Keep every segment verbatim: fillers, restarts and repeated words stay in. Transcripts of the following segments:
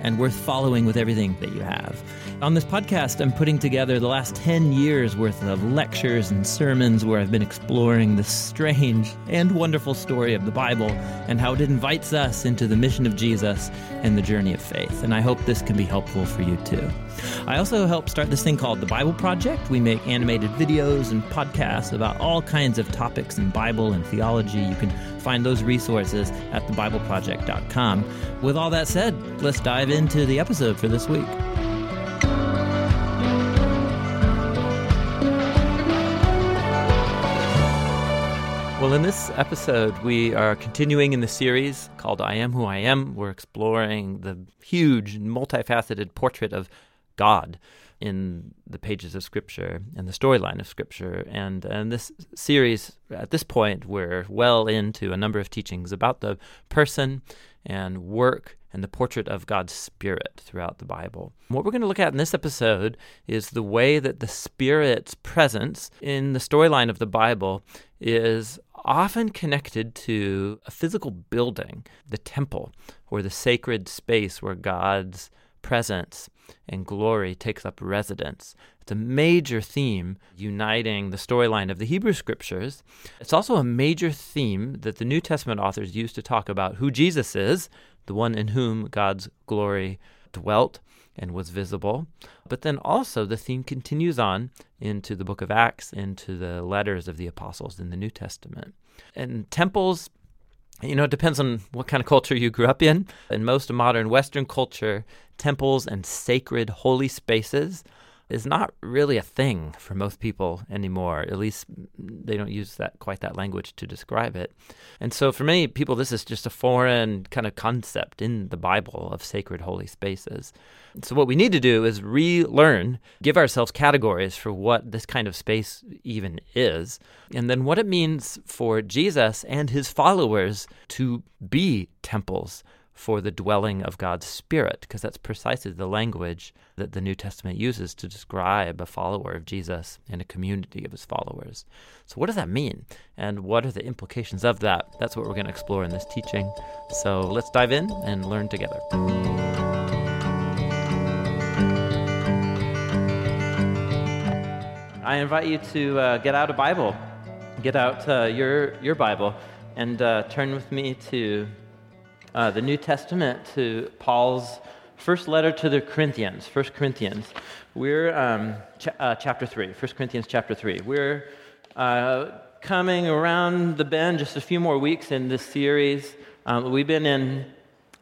and worth following with everything that you have. On this podcast, I'm putting together the last ten years worth of lectures and sermons where I've been exploring the strange and wonderful story of the Bible and how it invites us into the mission of Jesus and the journey of faith. And I hope this can be helpful for you too. I also help start this thing called The Bible Project. We make animated videos and podcasts about all kinds of topics in Bible and theology. You can find those resources at the bible project dot com. With all that said, let's dive into the episode for this week. Well, in this episode, we are continuing in the series called I Am Who I Am. We're exploring the huge, multifaceted portrait of God in the pages of Scripture and the storyline of Scripture. And in this series, at this point, we're well into a number of teachings about the person and work and the portrait of God's Spirit throughout the Bible. What we're going to look at in this episode is the way that the Spirit's presence in the storyline of the Bible is often connected to a physical building, the temple, or the sacred space where God's presence and glory takes up residence. It's a major theme uniting the storyline of the Hebrew Scriptures. It's also a major theme that the New Testament authors use to talk about who Jesus is, the one in whom God's glory dwelt and was visible. But then also the theme continues on into the book of Acts, into the letters of the apostles in the New Testament. And temples, you know, it depends on what kind of culture you grew up in. In most modern Western culture, temples and sacred holy spaces is not really a thing for most people anymore. At least they don't use that quite that language to describe it. And so for many people, this is just a foreign kind of concept in the Bible of sacred holy spaces. So what we need to do is relearn, give ourselves categories for what this kind of space even is, and then what it means for Jesus and his followers to be temples for the dwelling of God's Spirit, because that's precisely the language that the New Testament uses to describe a follower of Jesus and a community of his followers. So what does that mean? And what are the implications of that? That's what we're going to explore in this teaching. So let's dive in and learn together. I invite you to uh, get out a Bible, get out uh, your, your Bible, and uh, turn with me to Uh, the New Testament, to Paul's first letter to the Corinthians, First Corinthians. We're um, ch- uh, chapter three, First Corinthians chapter three. We're uh, coming around the bend just a few more weeks in this series. Um, we've been in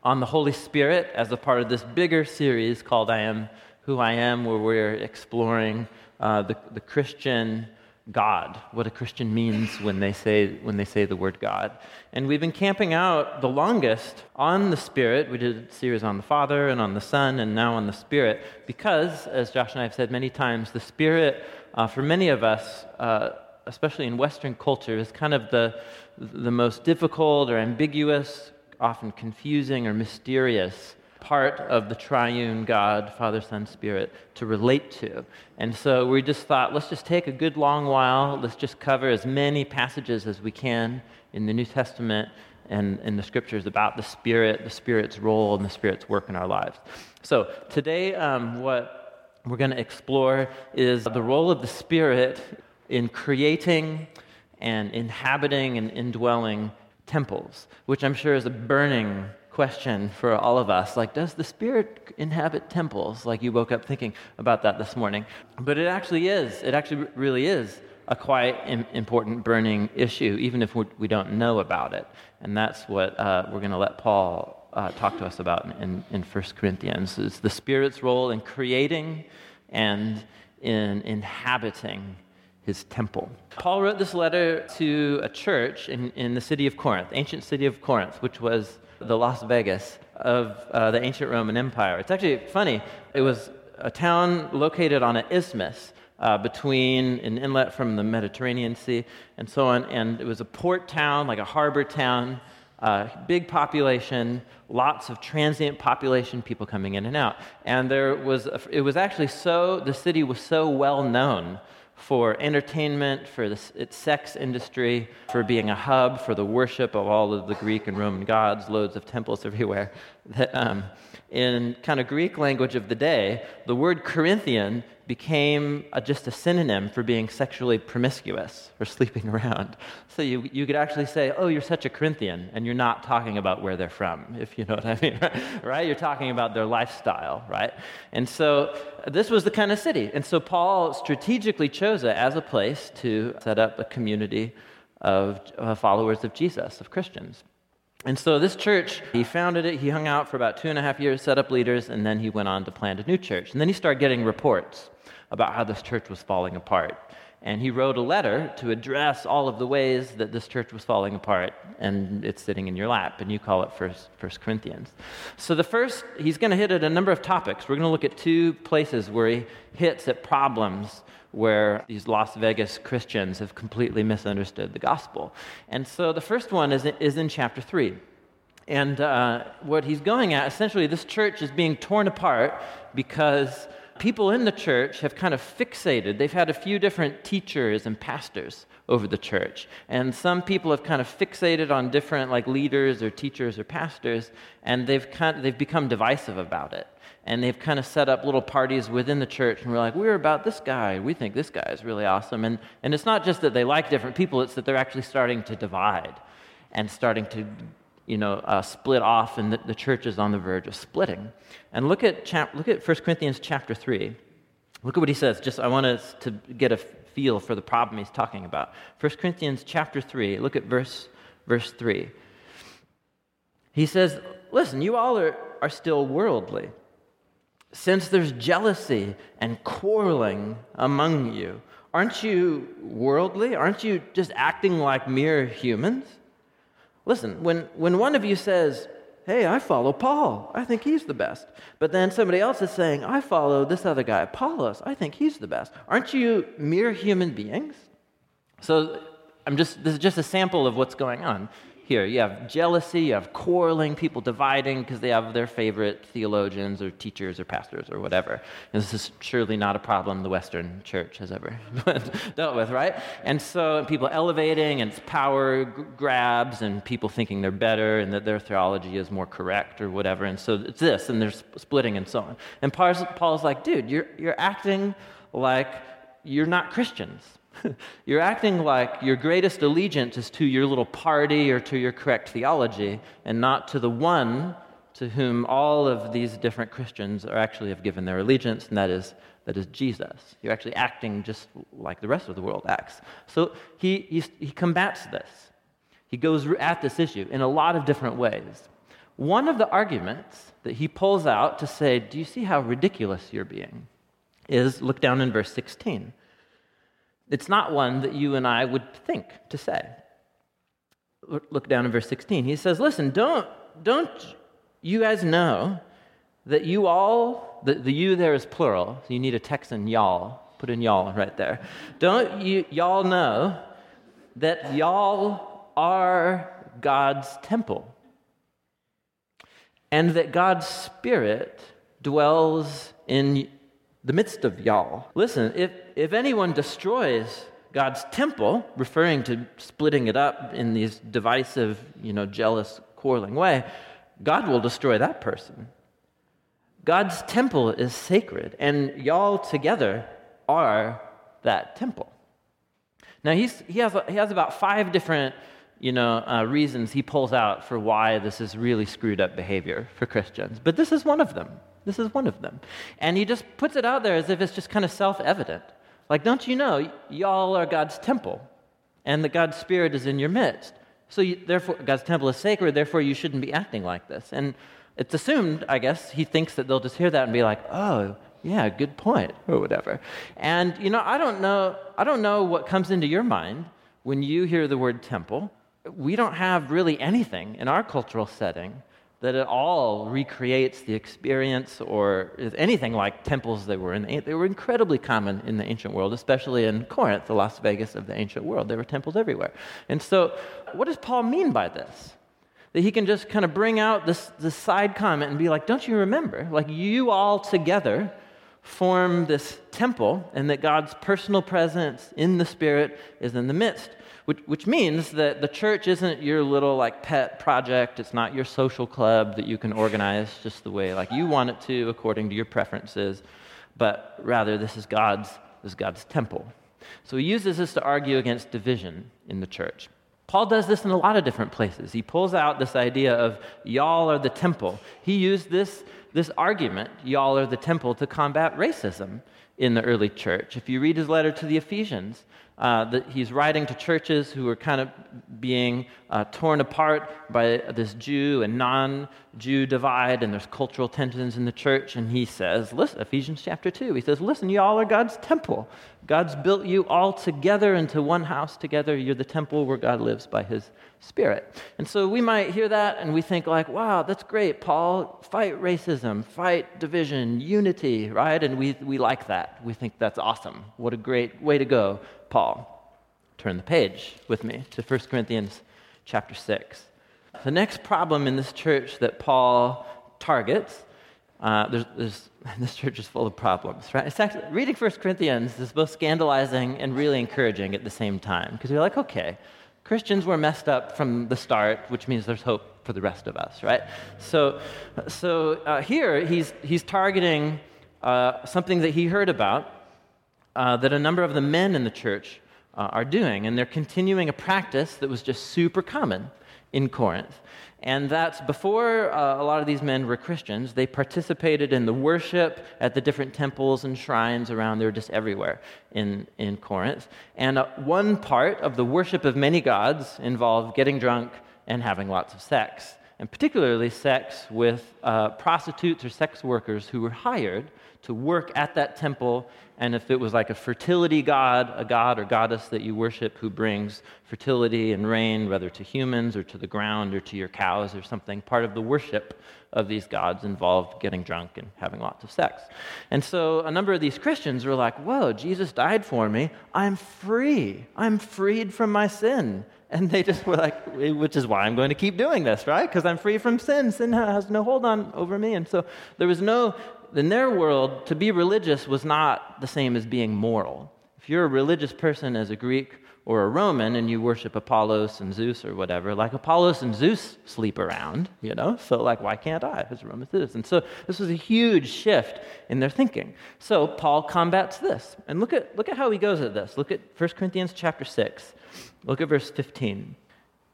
on the Holy Spirit as a part of this bigger series called I Am Who I Am, where we're exploring uh, the, the Christian God, what a Christian means when they say when they say the word God. And we've been camping out the longest on the Spirit. We did a series on the Father and on the Son and now on the Spirit because, as Josh and I have said many times, the Spirit, uh, for many of us, uh, especially in Western culture, is kind of the the most difficult or ambiguous, often confusing or mysterious part of the triune God, Father, Son, Spirit, to relate to. And so we just thought, let's just take a good long while, let's just cover as many passages as we can in the New Testament and in the Scriptures about the Spirit, the Spirit's role, and the Spirit's work in our lives. So today um, what we're going to explore is the role of the Spirit in creating and inhabiting and indwelling temples, which I'm sure is a burning question for all of us. Like, does the Spirit inhabit temples? Like, you woke up thinking about that this morning. But it actually is. It actually really is a quite im- important burning issue, even if we're, we don't know about it. And that's what uh, we're going to let Paul uh, talk to us about in, in, in First Corinthians, is the Spirit's role in creating and in inhabiting his temple. Paul wrote this letter to a church in, in the city of Corinth, ancient city of Corinth, which was the Las Vegas of uh, the ancient Roman Empire. It's actually funny. It was a town located on an isthmus uh, between an inlet from the Mediterranean Sea and so on, and it was a port town, like a harbor town, Uh, big population, lots of transient population, people coming in and out. And there was, a, it was actually so, the city was so well known for entertainment, for the, its sex industry, for being a hub, for the worship of all of the Greek and Roman gods, loads of temples everywhere. That, um, in kind of Greek language of the day, the word Corinthian became a, just a synonym for being sexually promiscuous, or sleeping around. So you you could actually say, oh, you're such a Corinthian, and you're not talking about where they're from, if you know what I mean, right? right? You're talking about their lifestyle, right? And so this was the kind of city. And so Paul strategically chose it as a place to set up a community of uh, followers of Jesus, of Christians. And so this church, he founded it, he hung out for about two and a half years, set up leaders, and then he went on to plant a new church. And then he started getting reports about how this church was falling apart. And he wrote a letter to address all of the ways that this church was falling apart, and it's sitting in your lap, and you call it First, First Corinthians. So the first, he's going to hit at a number of topics. We're going to look at two places where he hits at problems where these Las Vegas Christians have completely misunderstood the gospel. And so the first one is in, is in chapter three. And uh, what he's going at, essentially, this church is being torn apart because people in the church have kind of fixated. They've had a few different teachers and pastors over the church. And some people have kind of fixated on different like leaders or teachers or pastors, and they've kind of, they've become divisive about it. And they've kind of set up little parties within the church, and we're like, we're about this guy. We think this guy is really awesome. And and it's not just that they like different people, it's that they're actually starting to divide and starting to you know, uh, split off, and the, the church is on the verge of splitting. And look at chap- look at First Corinthians chapter three. Look at what he says. Just I want us to get a feel for the problem he's talking about. First Corinthians chapter three, look at verse verse three. He says, listen, you all are, are still worldly, since there's jealousy and quarreling among you. Aren't you worldly? Aren't you just acting like mere humans? Listen, when, when one of you says, hey, I follow Paul, I think he's the best, but then somebody else is saying, I follow this other guy, Apollos, I think he's the best, aren't you mere human beings? So I'm just, this is just a sample of what's going on here. You have jealousy, you have quarreling, people dividing because they have their favorite theologians or teachers or pastors or whatever. And this is surely not a problem the Western church has ever dealt with, right? And so people elevating, and it's power grabs, and people thinking they're better and that their theology is more correct or whatever. And so it's this, and they're splitting and so on. And Paul's like, dude, you're you're acting like you're not Christians. You're acting like your greatest allegiance is to your little party or to your correct theology, and not to the one to whom all of these different Christians are actually have given their allegiance, and that is that is Jesus. You're actually acting just like the rest of the world acts. So he he, he combats this. He goes at this issue in a lot of different ways. One of the arguments that he pulls out to say, do you see how ridiculous you're being, is look down in verse sixteen. It's not one that you and I would think to say. Look down in verse sixteen. He says, listen, don't don't you guys know that you all, the, the you there is plural, so you need a Texan y'all, put in y'all right there. Don't you y'all know that y'all are God's temple, and that God's Spirit dwells in the midst of y'all? Listen, if, if anyone destroys God's temple, referring to splitting it up in these divisive, you know, jealous, quarreling way, God will destroy that person. God's temple is sacred, and y'all together are that temple. Now, he's, he has he has about five different you know, uh, reasons he pulls out for why this is really screwed up behavior for Christians, but this is one of them. This is one of them. And he just puts it out there as if it's just kind of self-evident. Like, don't you know, y'all are God's temple, and that God's Spirit is in your midst. So you, therefore, God's temple is sacred, therefore you shouldn't be acting like this. And it's assumed, I guess, he thinks that they'll just hear that and be like, oh, yeah, good point, or whatever. And, you know, I don't know, I don't know what comes into your mind when you hear the word temple. We don't have really anything in our cultural setting that it all recreates the experience or is anything like temples they were in. They were incredibly common in the ancient world, especially in Corinth, the Las Vegas of the ancient world. There were temples everywhere. And so what does Paul mean by this? that he can just kind of bring out this, this side comment and be like, don't you remember? Like, you all together form this temple, and that God's personal presence in the Spirit is in the midst, which which means that the church isn't your little, like, pet project. It's not your social club that you can organize just the way, like, you want it to according to your preferences, but rather this is God's, this is God's temple. So he uses this to argue against division in the church. Paul does this in a lot of different places. He pulls out this idea of y'all are the temple. He used this This argument, y'all are the temple, to combat racism in the early church. If you read his letter to the Ephesians, uh, that he's writing to churches who are kind of being uh, torn apart by this Jew and non-Jew divide, and there's cultural tensions in the church, and he says, listen, Ephesians chapter two, he says, listen, y'all are God's temple. God's built you all together into one house together. You're the temple where God lives by his Spirit. And so we might hear that and we think like, wow, that's great, Paul, fight racism, fight division, unity, right? And we we like that. We think that's awesome. What a great way to go, Paul. Turn the page with me to First Corinthians chapter six. The next problem in this church that Paul targets, uh, there's, there's, this church is full of problems, right? It's actually, reading First Corinthians is both scandalizing and really encouraging at the same time, because you're like, okay, Christians were messed up from the start, which means there's hope for the rest of us, right? So, so uh, here he's he's targeting uh, something that he heard about uh, that a number of the men in the church uh, are doing, and they're continuing a practice that was just super common in Corinth, and that's before uh, a lot of these men were Christians, they participated in the worship at the different temples and shrines around. They were just everywhere in, in Corinth. And uh, one part of the worship of many gods involved getting drunk and having lots of sex, and particularly sex with uh, prostitutes or sex workers who were hired to work at that temple, and if it was like a fertility god, a god or goddess that you worship who brings fertility and rain, whether to humans or to the ground or to your cows or something, part of the worship of these gods involved getting drunk and having lots of sex. And so a number of these Christians were like, whoa, Jesus died for me, I'm free, I'm freed from my sin. And they just were like, which is why I'm going to keep doing this, right? Because I'm free from sin. Sin has no hold on over me. And so there was no, in their world, to be religious was not the same as being moral. If you're a religious person as a Greek or a Roman and you worship Apollos and Zeus or whatever, like Apollos and Zeus sleep around, you know? So like, why can't I as a Roman citizen? So this was a huge shift in their thinking. So Paul combats this. And look at look at how he goes at this. Look at First Corinthians chapter six. Look at verse fifteen.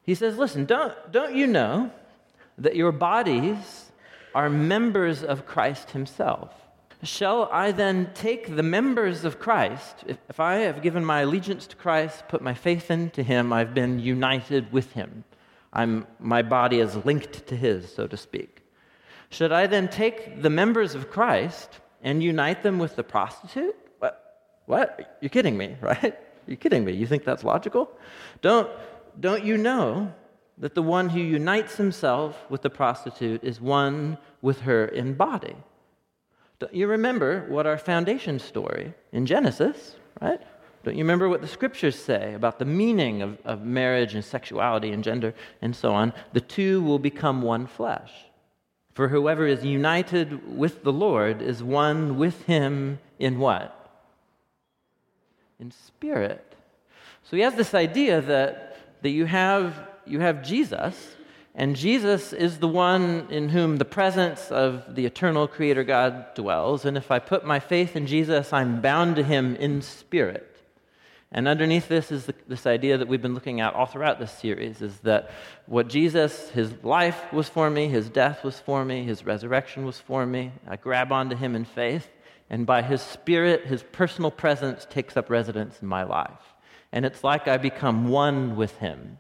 He says, listen, don't, don't you know that your bodies are members of Christ himself? Shall I then take the members of Christ, if, if I have given my allegiance to Christ, put my faith into him, I've been united with him. I'm, my body is linked to his, so to speak. Should I then take the members of Christ and unite them with the prostitute? What? What? You're kidding me, right? You're kidding me. You think that's logical? Don't, don't you know that the one who unites himself with the prostitute is one with her in body? Don't you remember what our foundation story in Genesis, right? Don't you remember what the scriptures say about the meaning of, of marriage and sexuality and gender and so on? The two will become one flesh. For whoever is united with the Lord is one with him in what? In spirit. So he has this idea that, that you have you have Jesus, and Jesus is the one in whom the presence of the eternal Creator God dwells, and if I put my faith in Jesus, I'm bound to him in spirit. And underneath this is the, this idea that we've been looking at all throughout this series, is that what Jesus, his life was for me, his death was for me, his resurrection was for me, I grab onto him in faith, and by his Spirit, his personal presence takes up residence in my life. And it's like I become one with him.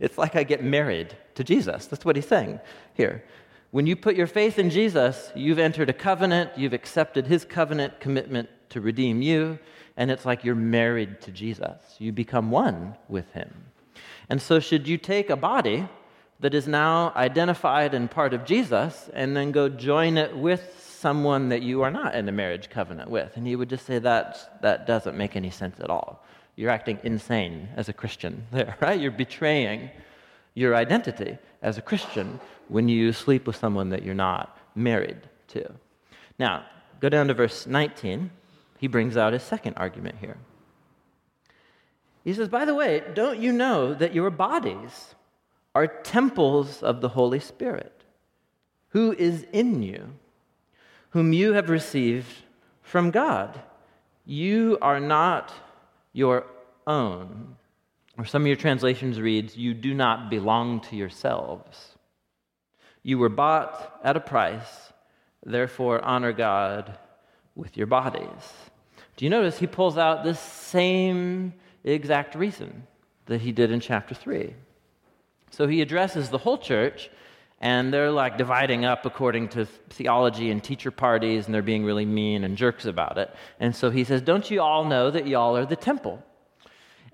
It's like I get married to Jesus. That's what he's saying here. When you put your faith in Jesus, you've entered a covenant, you've accepted his covenant commitment to redeem you, and it's like you're married to Jesus. You become one with him. And so should you take a body that is now identified and part of Jesus and then go join it with someone that you are not in a marriage covenant with? And he would just say that that doesn't make any sense at all. You're acting insane as a Christian there, right? You're betraying your identity as a Christian when you sleep with someone that you're not married to. Now, go down to verse nineteen. He brings out his second argument here. He says, by the way, don't you know that your bodies are temples of the Holy Spirit, who is in you, whom you have received from God? You are not your own. Or some of your translations reads, you do not belong to yourselves. You were bought at a price, therefore honor God with your bodies. Do you notice he pulls out this same exact reason that he did in chapter three? So he addresses the whole church, and they're like dividing up according to theology and teacher parties, and they're being really mean and jerks about it. And so he says, don't you all know that y'all are the temple?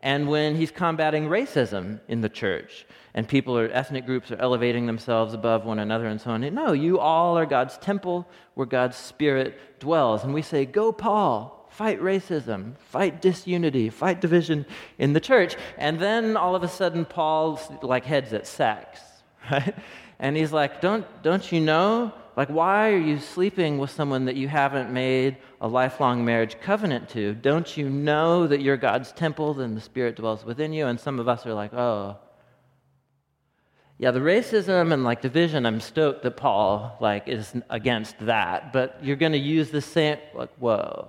And when he's combating racism in the church, and people or ethnic groups are elevating themselves above one another and so on, no, you all are God's temple where God's Spirit dwells. And we say, go Paul, fight racism, fight disunity, fight division in the church. And then all of a sudden Paul like heads at sex, right? And he's like, don't don't you know? Like, why are you sleeping with someone that you haven't made a lifelong marriage covenant to? Don't you know that you're God's temple and the Spirit dwells within you? And some of us are like, oh, yeah, the racism and like division, I'm stoked that Paul like is against that, but you're going to use the same, like, whoa,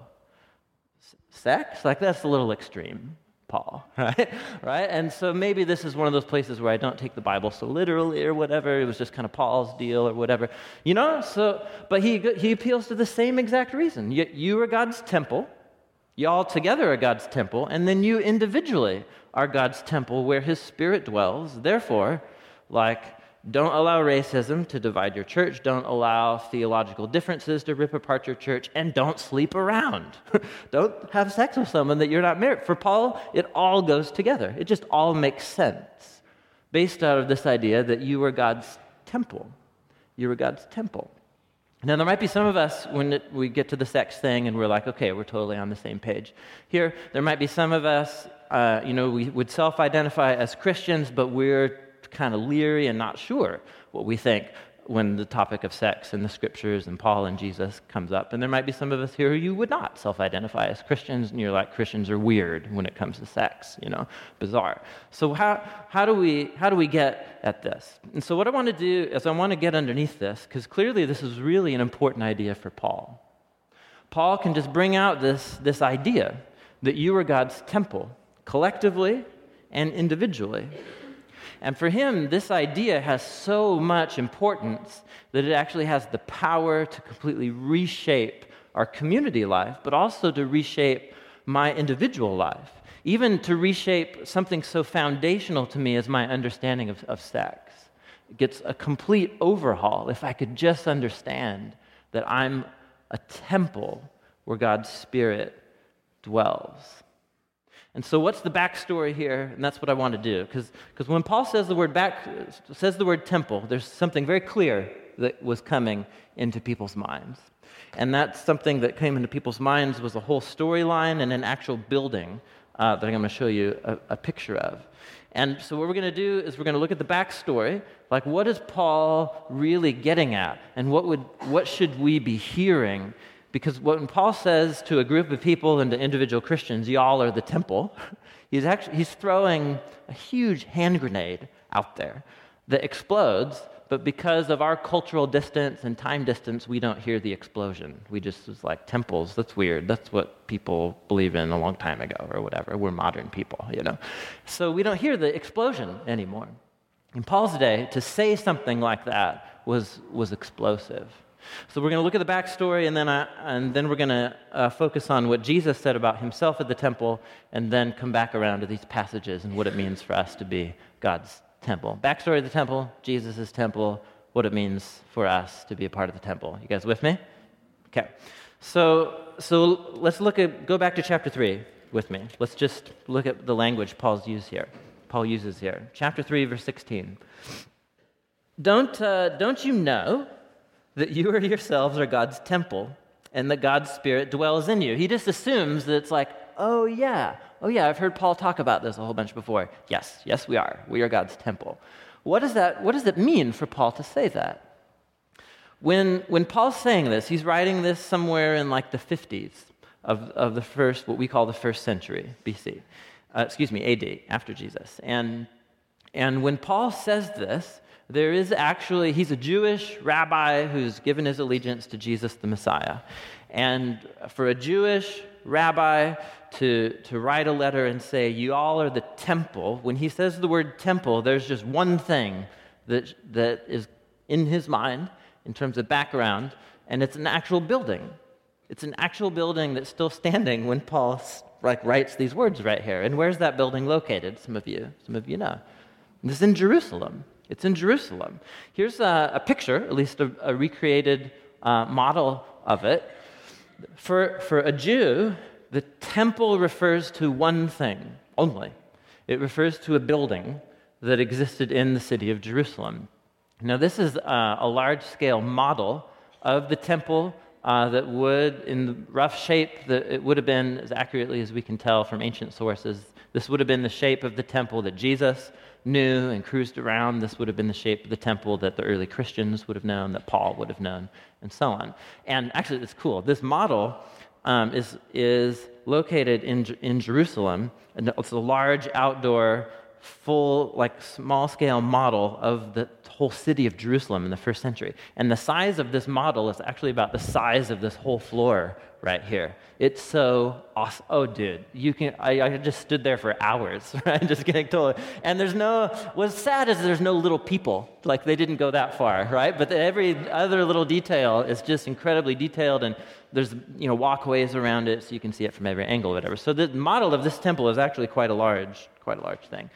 sex? Like, that's a little extreme, Paul, right? Right? And so maybe this is one of those places where I don't take the Bible so literally or whatever. It was just kind of Paul's deal or whatever, you know? So, but he he appeals to the same exact reason. You, you are God's temple. Y'all together are God's temple. And then you individually are God's temple where his Spirit dwells. Therefore, like, don't allow racism to divide your church. Don't allow theological differences to rip apart your church. And don't sleep around. Don't have sex with someone that you're not married. For Paul, it all goes together. It just all makes sense based out of this idea that you were God's temple. You were God's temple. Now, there might be some of us, when it, we get to the sex thing and we're like, okay, we're totally on the same page here. There might be some of us, uh, you know, we would self-identify as Christians, but we're kind of leery and not sure what we think when the topic of sex and the scriptures and Paul and Jesus comes up. And there might be some of us here who you would not self-identify as Christians, and you're like, Christians are weird when it comes to sex, you know, bizarre. So how how do we how do we get at this? And so what I want to do is I want to get underneath this, because clearly this is really an important idea for Paul. Paul can just bring out this this idea that you are God's temple, collectively and individually. And for him, this idea has so much importance that it actually has the power to completely reshape our community life, but also to reshape my individual life, even to reshape something so foundational to me as my understanding of, of sex. It gets a complete overhaul if I could just understand that I'm a temple where God's Spirit dwells. And so what's the backstory here? And that's what I want to do. Because when Paul says the word back, says the word temple, there's something very clear that was coming into people's minds. And that's something that came into people's minds was a whole storyline and an actual building uh, that I'm going to show you a, a picture of. And so what we're going to do is we're going to look at the backstory, like what is Paul really getting at? And what would what should we be hearing? Because when Paul says to a group of people and to individual Christians, y'all are the temple, he's actually he's throwing a huge hand grenade out there that explodes, but because of our cultural distance and time distance, we don't hear the explosion. We just, it's like, temples, that's weird. That's what people believe in a long time ago or whatever. We're modern people, you know. So we don't hear the explosion anymore. In Paul's day, to say something like that was was explosive. So we're going to look at the backstory, and then I, and then we're going to uh, focus on what Jesus said about himself at the temple, and then come back around to these passages and what it means for us to be God's temple. Backstory of the temple, Jesus' temple, what it means for us to be a part of the temple. You guys with me? Okay. So so let's look at go back to chapter three with me. Let's just look at the language Paul's used here. Paul uses here, chapter three, verse sixteen. Don't uh, don't you know that you or yourselves are God's temple and that God's Spirit dwells in you? He just assumes that it's like, oh yeah, oh yeah, I've heard Paul talk about this a whole bunch before. Yes, yes we are. We are God's temple. What does that, what does it mean for Paul to say that? When when Paul's saying this, he's writing this somewhere in like the fifties of, of the first, what we call the first century B C. Uh, excuse me, A D, after Jesus. And and when Paul says this, there is actually, he's a Jewish rabbi who's given his allegiance to Jesus the Messiah. And for a Jewish rabbi to, to write a letter and say, you all are the temple, when he says the word temple, there's just one thing that that is in his mind in terms of background, and it's an actual building. It's an actual building that's still standing when Paul like writes these words right here. And where's that building located? Some of you, some of you know. And it's in Jerusalem. It's in Jerusalem. Here's a, a picture, at least a, a recreated uh, model of it. For, for a Jew, the temple refers to one thing only. It refers to a building that existed in the city of Jerusalem. Now, this is a, a large-scale model of the temple uh, that would, in the rough shape, that it would have been, as accurately as we can tell from ancient sources, this would have been the shape of the temple that Jesus knew and cruised around. This would have been the shape of the temple that the early Christians would have known, that Paul would have known, and so on. And actually, it's cool. This model um, is is located in in Jerusalem, and it's a large outdoor, full like small-scale model of the whole city of Jerusalem in the first century. And the size of this model is actually about the size of this whole floor right here. It's so awesome. Oh, dude, you can. I, I just stood there for hours, right? Just getting told. And there's no. What's sad is there's no little people. Like they didn't go that far, right? But every other little detail is just incredibly detailed, and there's you know walkways around it, so you can see it from every angle, or whatever. So the model of this temple is actually quite a large, quite a large thing.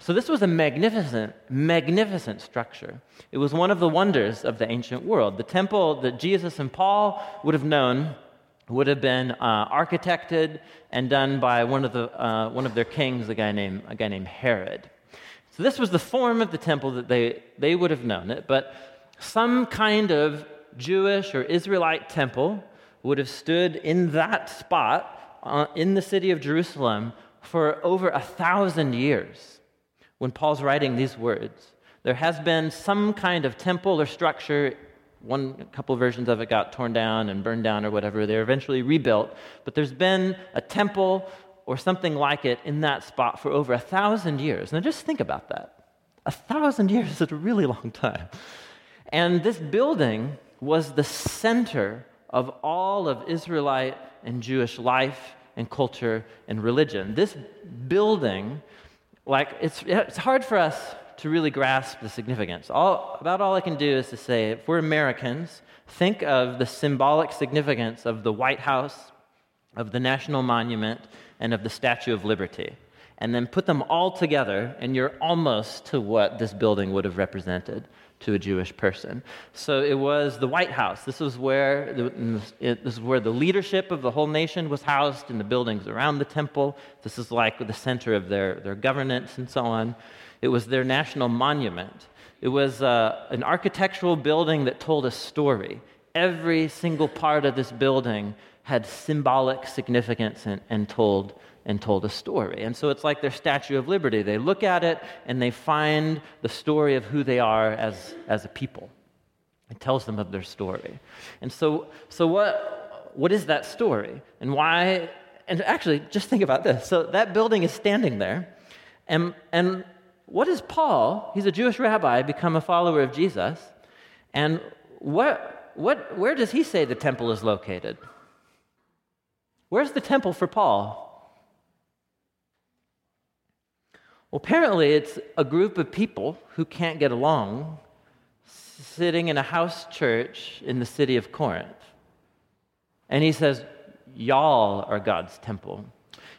So this was a magnificent, magnificent structure. It was one of the wonders of the ancient world. The temple that Jesus and Paul would have known would have been uh, architected and done by one of the uh, one of their kings, a guy named a guy named Herod. So this was the form of the temple that they they would have known it. But some kind of Jewish or Israelite temple would have stood in that spot uh, in the city of Jerusalem for over a thousand years. When Paul's writing these words, there has been some kind of temple or structure. One, a couple of versions of it got torn down and burned down or whatever. They were eventually rebuilt, but there's been a temple or something like it in that spot for over a thousand years. Now just think about that. A thousand years is a really long time. And this building was the center of all of Israelite and Jewish life and culture and religion. This building, like, it's it's hard for us to really grasp the significance. All, about all I can do is to say, if we're Americans, think of the symbolic significance of the White House, of the National Monument, and of the Statue of Liberty, and then put them all together, and you're almost to what this building would have represented to a Jewish person. So it was the White House. This was where the, it, this is where the leadership of the whole nation was housed, in the buildings around the temple. This is like the center of their, their governance and so on. It was their national monument. It was uh, an architectural building that told a story. Every single part of this building had symbolic significance and, and told and told a story. And so it's like their Statue of Liberty. They look at it, and they find the story of who they are as, as a people. It tells them of their story. And so so what what is that story? And why? And actually, just think about this. So that building is standing there, and and what is Paul? He's a Jewish rabbi, become a follower of Jesus, and what what where does he say the temple is located? Where's the temple for Paul? Well, apparently it's a group of people who can't get along sitting in a house church in the city of Corinth. And he says, y'all are God's temple.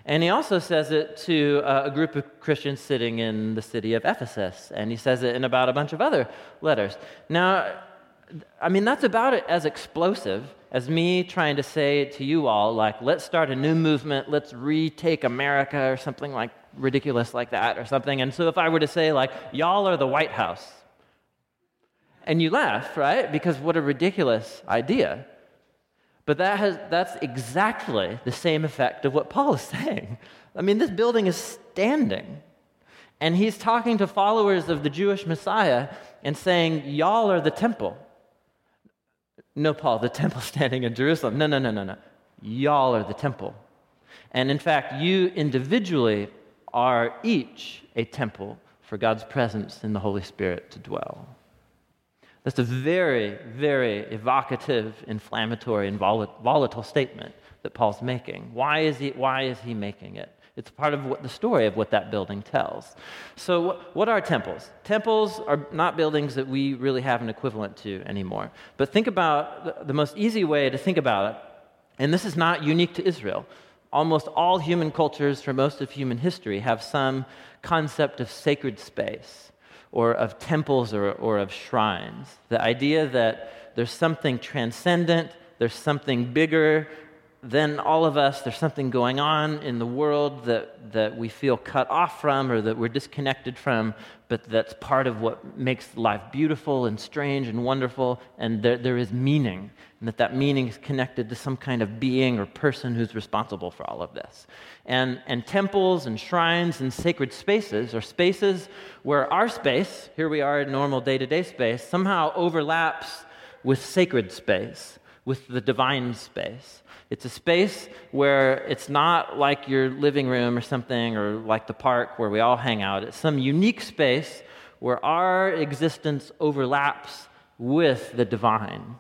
And he also says it to a group of Christians sitting in the city of Ephesus. And he says it in about a bunch of other letters. Now, I mean, that's about it as explosive as me trying to say to you all, like, let's start a new movement, let's retake America or something like ridiculous like that or something. And so if I were to say, like, y'all are the White House, and you laugh, right? Because what a ridiculous idea. But that has that's exactly the same effect of what Paul is saying. I mean, this building is standing, And he's talking to followers of the Jewish Messiah and saying, y'all are the temple. No, Paul, the temple standing in Jerusalem. No, no, no, no, no. Y'all are the temple. And in fact, you individually are each a temple for God's presence in the Holy Spirit to dwell. That's a very, very evocative, inflammatory, and volatile statement that Paul's making. Why is he, why is he making it? It's part of what the story of what that building tells. So what are temples? Temples are not buildings that we really have an equivalent to anymore. But think about the most easy way to think about it, and this is not unique to Israel. Almost all human cultures for most of human history have some concept of sacred space or of temples or, or of shrines. The idea that there's something transcendent, there's something bigger than all of us, there's something going on in the world that, that we feel cut off from or that we're disconnected from, but that's part of what makes life beautiful and strange and wonderful, and there, there is meaning, and that that meaning is connected to some kind of being or person who's responsible for all of this. And, and temples and shrines and sacred spaces are spaces where our space, here we are in normal day-to-day space, somehow overlaps with sacred space, with the divine space. It's a space where it's not like your living room or something or like the park where we all hang out. It's some unique space where our existence overlaps with the divine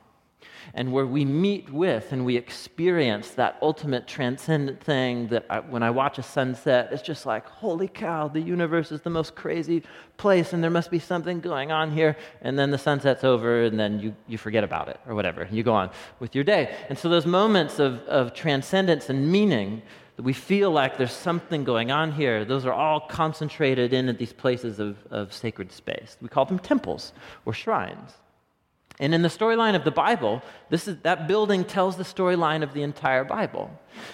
and where we meet with and we experience that ultimate transcendent thing that I, when I watch a sunset, it's just like, holy cow, the universe is the most crazy place and there must be something going on here, and then the sunset's over and then you, you forget about it or whatever, you go on with your day. And so those moments of, of transcendence and meaning that we feel like there's something going on here, those are all concentrated in at these places of, of sacred space. We call them temples or shrines. And in the storyline of the Bible, this is, that building tells the storyline of the entire Bible.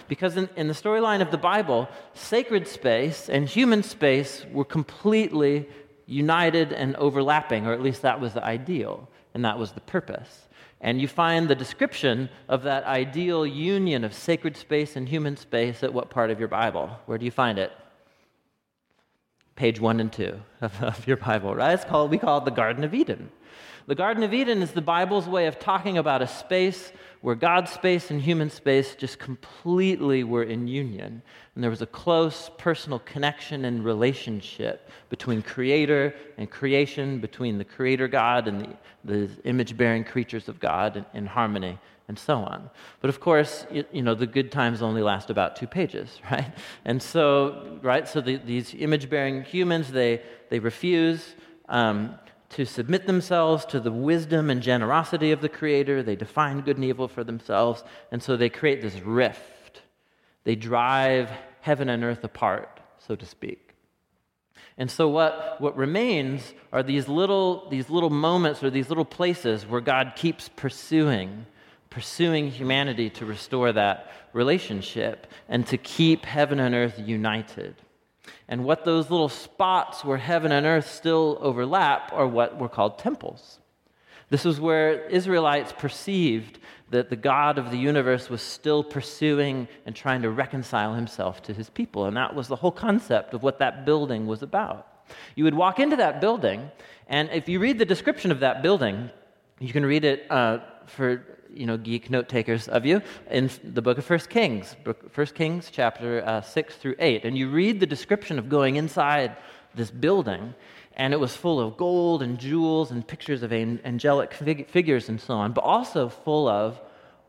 Because in, in the storyline of the Bible, sacred space and human space were completely united and overlapping, or at least that was the ideal, and that was the purpose. And you find the description of that ideal union of sacred space and human space at what part of your Bible? Where do you find it? Page one and two of, of your Bible, right? It's called, we call it the Garden of Eden. The Garden of Eden is the Bible's way of talking about a space where God's space and human space just completely were in union. And there was a close personal connection and relationship between Creator and creation, between the Creator God and the, the image-bearing creatures of God in, in harmony, and so on. But of course, you, you know, the good times only last about two pages, right? And so, right, so the, these image-bearing humans, they, they refuse um, to submit themselves to the wisdom and generosity of the Creator. They define good and evil for themselves, and so they create this rift. They drive heaven and earth apart, so to speak. And so what, what remains are these little, these little moments or these little places where God keeps pursuing pursuing humanity to restore that relationship and to keep heaven and earth united. And what those little spots where heaven and earth still overlap are what were called temples. This was where Israelites perceived that the God of the universe was still pursuing and trying to reconcile himself to his people. And that was the whole concept of what that building was about. You would walk into that building, and if you read the description of that building, you can read it uh, for... you know, geek note-takers of you, in the book of First Kings, First Kings chapter uh, six through eight. And you read the description of going inside this building, and it was full of gold and jewels and pictures of angelic fig- figures and so on, but also full of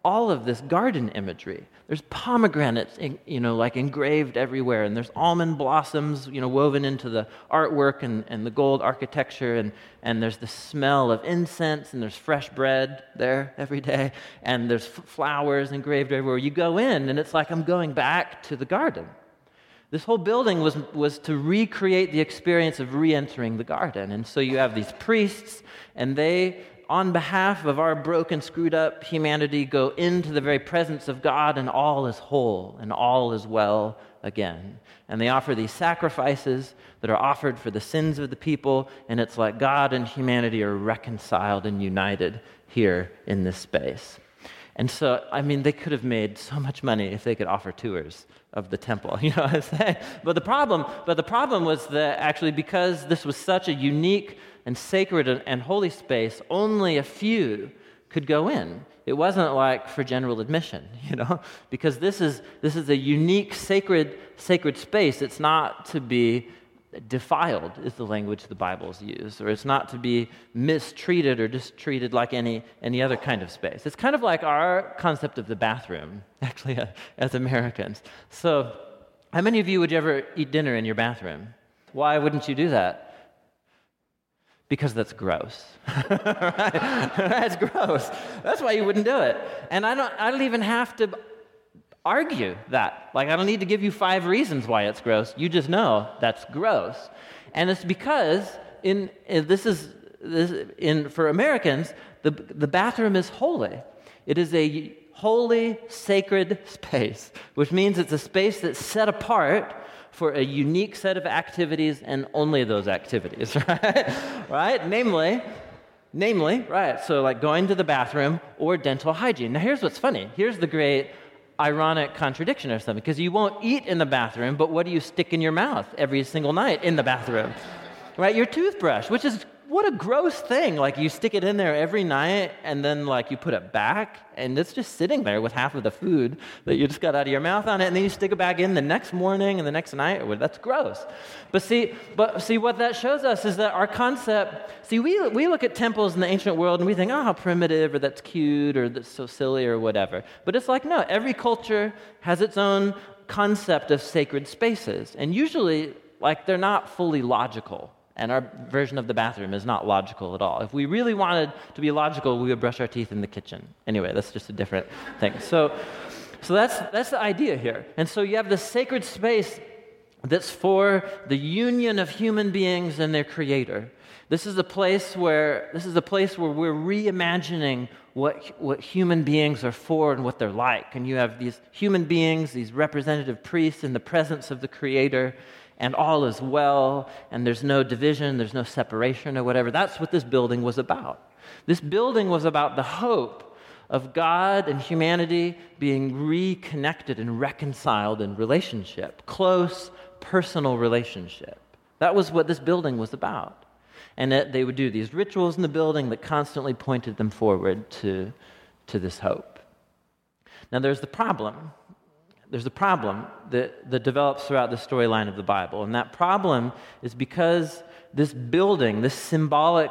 all of this garden imagery. There's pomegranates, in, you know, like engraved everywhere, and there's almond blossoms, you know, woven into the artwork and, and the gold architecture, and, and there's the smell of incense, and there's fresh bread there every day, and there's f- flowers engraved everywhere. You go in, and it's like, I'm going back to the garden. This whole building was was to recreate the experience of re-entering the garden, and so you have these priests, and they, on behalf of our broken, screwed-up humanity, go into the very presence of God, and all is whole, and all is well again. And they offer these sacrifices that are offered for the sins of the people, and it's like God and humanity are reconciled and united here in this space. And so, I mean, they could have made so much money if they could offer tours of the temple, you know what I'm saying? But the problem, but the problem was that actually because this was such a unique and sacred and holy space, only a few could go in. It wasn't like for general admission, you know, because this is this is a unique sacred sacred space. It's not to be defiled is the language the Bible's used, or it's not to be mistreated or just treated like any any other kind of space. It's kind of like our concept of the bathroom, actually, as Americans. So, how many of you would ever eat dinner in your bathroom? Why wouldn't you do that? Because that's gross. Right? That's gross. That's why you wouldn't do it. And I don't. I don't even have to argue that. Like, I don't need to give you five reasons why it's gross. You just know that's gross. And it's because in, in this is this in for Americans, the the bathroom is holy. It is a holy, sacred space, which means it's a space that's set apart for a unique set of activities and only those activities, right? Right? Namely, namely, right, so like going to the bathroom or dental hygiene. Now, here's what's funny. Here's the great ironic contradiction or something, because you won't eat in the bathroom, but what do you stick in your mouth every single night in the bathroom? Right? Your toothbrush, which is what a gross thing. Like, you stick it in there every night and then like you put it back and it's just sitting there with half of the food that you just got out of your mouth on it, and then you stick it back in the next morning and the next night. That's gross. But see, but see what that shows us is that our concept, see, we we look at temples in the ancient world and we think, oh, how primitive, or that's cute, or that's so silly, or whatever. But it's like, no, every culture has its own concept of sacred spaces, and usually like they're not fully logical. And our version of the bathroom is not logical at all. If we really wanted to be logical, we would brush our teeth in the kitchen. Anyway, that's just a different thing. So, so that's that's the idea here. And so you have this sacred space that's for the union of human beings and their Creator. This is a place where this is a place where we're reimagining what what human beings are for and what they're like. And you have these human beings, these representative priests in the presence of the Creator. And all is well, and there's no division, there's no separation or whatever. That's what this building was about. This building was about the hope of God and humanity being reconnected and reconciled in relationship, close, personal relationship. That was what this building was about. And it, they would do these rituals in the building that constantly pointed them forward to, to this hope. Now, there's the problem. There's a problem that, that develops throughout the storyline of the Bible. And that problem is because this building, this symbolic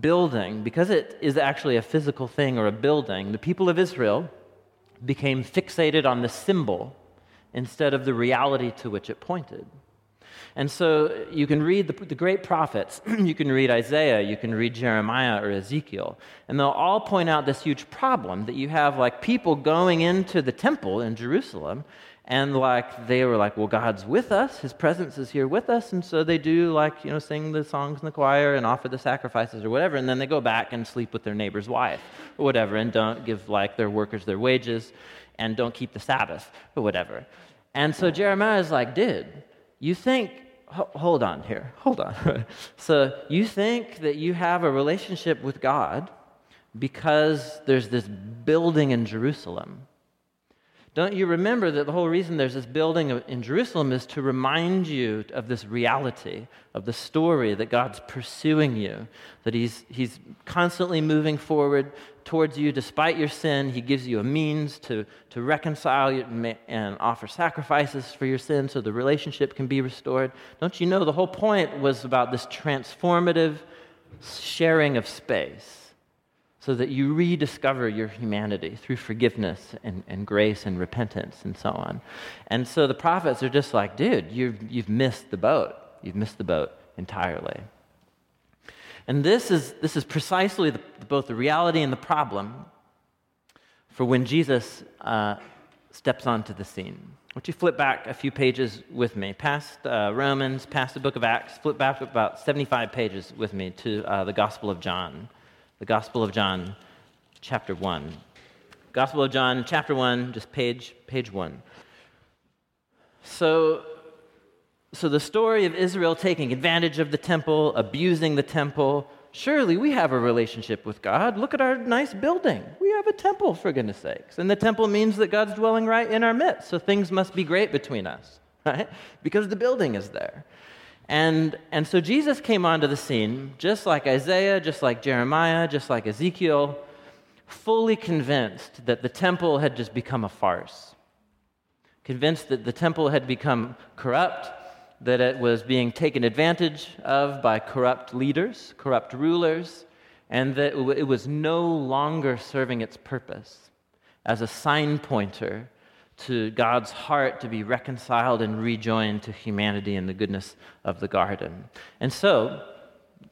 building, because it is actually a physical thing or a building, the people of Israel became fixated on the symbol instead of the reality to which it pointed. And so you can read the, the great prophets, you can read Isaiah, you can read Jeremiah or Ezekiel, and they'll all point out this huge problem that you have, like, people going into the temple in Jerusalem, and like they were like, well, God's with us, His presence is here with us, and so they do, like, you know, sing the songs in the choir and offer the sacrifices or whatever, and then they go back and sleep with their neighbor's wife or whatever, and don't give, like, their workers their wages, and don't keep the Sabbath or whatever. And so Jeremiah is like, dude, you think, hold on here, hold on. So you think that you have a relationship with God because there's this building in Jerusalem. Don't you remember that the whole reason there's this building in Jerusalem is to remind you of this reality, of the story that God's pursuing you, that he's, he's constantly moving forward towards you despite your sin. He gives you a means to, to reconcile you and offer sacrifices for your sin so the relationship can be restored. Don't you know the whole point was about this transformative sharing of space, so that you rediscover your humanity through forgiveness and, and grace and repentance and so on. And so the prophets are just like, dude, you've, you've missed the boat. You've missed the boat entirely. And this is, this is precisely the, both the reality and the problem for when Jesus uh, steps onto the scene. Why don't you flip back a few pages with me, past uh, Romans, past the book of Acts, flip back about seventy-five pages with me to uh, the Gospel of John. The Gospel of John, chapter one. Gospel of John, chapter one, just page page one. So, so the story of Israel taking advantage of the temple, abusing the temple, surely we have a relationship with God. Look at our nice building. We have a temple, for goodness sakes. And the temple means that God's dwelling right in our midst, so things must be great between us, right? Because the building is there. And and so Jesus came onto the scene, just like Isaiah, just like Jeremiah, just like Ezekiel, fully convinced that the temple had just become a farce, convinced that the temple had become corrupt, that it was being taken advantage of by corrupt leaders, corrupt rulers, and that it was no longer serving its purpose as a sign pointer to God's heart to be reconciled and rejoined to humanity and the goodness of the garden. And so,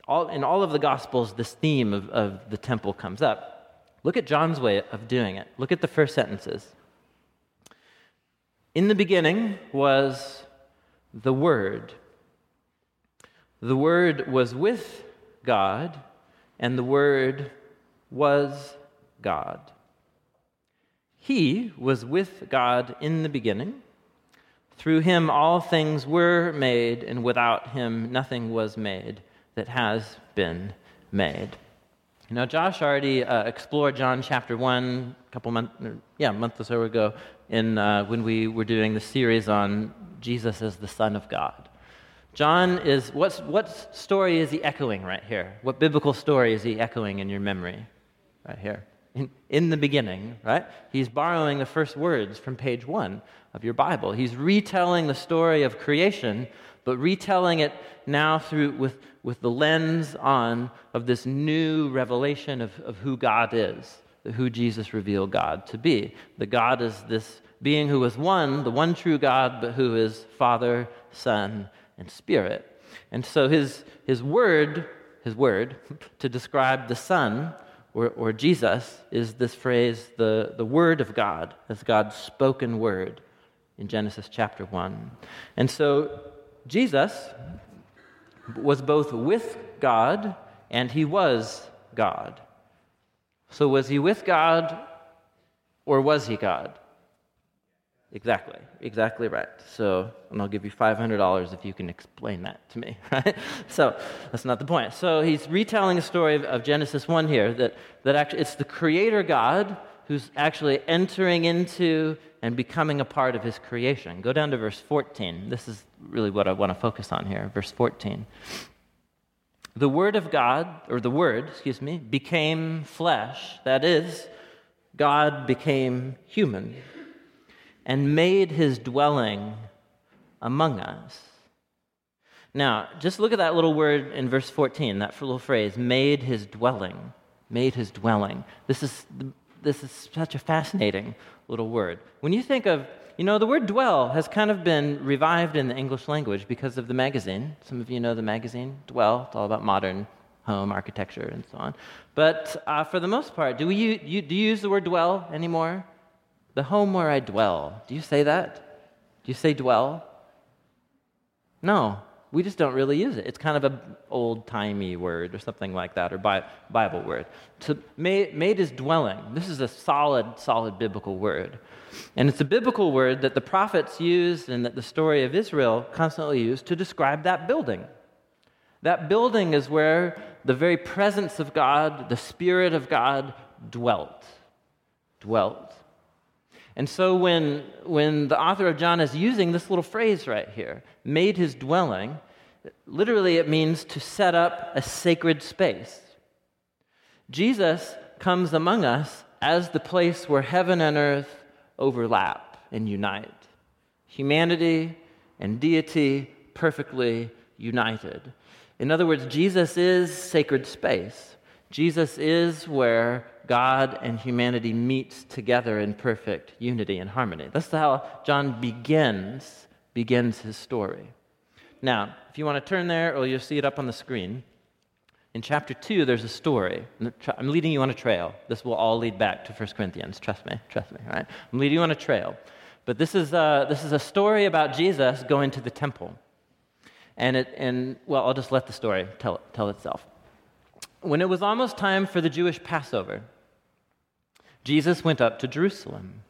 all, in all of the Gospels, this theme of, of the temple comes up. Look at John's way of doing it. Look at the first sentences. In the beginning was the Word. The Word was with God, and the Word was God. He was with God in the beginning. Through him all things were made, and without him nothing was made that has been made. Now, Josh already uh, explored John chapter one a couple months, yeah, a month or so ago, in uh, when we were doing the series on Jesus as the Son of God. John is, what's, what story is he echoing right here? What biblical story is he echoing in your memory right here? In, in the beginning, right? He's borrowing the first words from page one of your Bible. He's retelling the story of creation, but retelling it now through with, with the lens on of this new revelation of, of who God is, who Jesus revealed God to be. The God is this being who is one, the one true God, but who is Father, Son, and Spirit. And so his his word, his word, to describe the Son, or, or Jesus, is this phrase, the, the Word of God, as God's spoken word in Genesis chapter one. And so Jesus was both with God and he was God. So was he with God or was he God? Exactly, exactly right. So, and I'll give you five hundred dollars if you can explain that to me, right? So, that's not the point. So, he's retelling a story of, of Genesis one here, that, that actually it's the Creator God who's actually entering into and becoming a part of his creation. Go down to verse fourteen. This is really what I want to focus on here, verse fourteen. The Word of God, or the Word, excuse me, became flesh. That is, God became human, and made his dwelling among us. Now, just look at that little word in verse fourteen, that little phrase, made his dwelling, made his dwelling. This is this is such a fascinating little word. When you think of, you know, the word dwell has kind of been revived in the English language because of the magazine. Some of you know the magazine, Dwell. It's all about modern home architecture and so on. But uh, for the most part, do we you, you, do you use the word dwell anymore? The home where I dwell. Do you say that? Do you say dwell? No, we just don't really use it. It's kind of an old-timey word or something like that, or Bible word. So made, made is dwelling. This is a solid, solid biblical word. And it's a biblical word that the prophets used and that the story of Israel constantly used to describe that building. That building is where the very presence of God, the Spirit of God, dwelt. Dwelt. And so when when the author of John is using this little phrase right here, made his dwelling, literally it means to set up a sacred space. Jesus comes among us as the place where heaven and earth overlap and unite. Humanity and deity perfectly united. In other words, Jesus is sacred space. Jesus is where God and humanity meets together in perfect unity and harmony. That's how John begins, begins his story. Now, if you want to turn there, or you'll see it up on the screen, in chapter two, there's a story. I'm leading you on a trail. This will all lead back to First Corinthians. Trust me, trust me, all right? I'm leading you on a trail. But this is a, this is a story about Jesus going to the temple. And, it, and well, I'll just let the story tell, tell itself. When it was almost time for the Jewish Passover, Jesus went up to Jerusalem.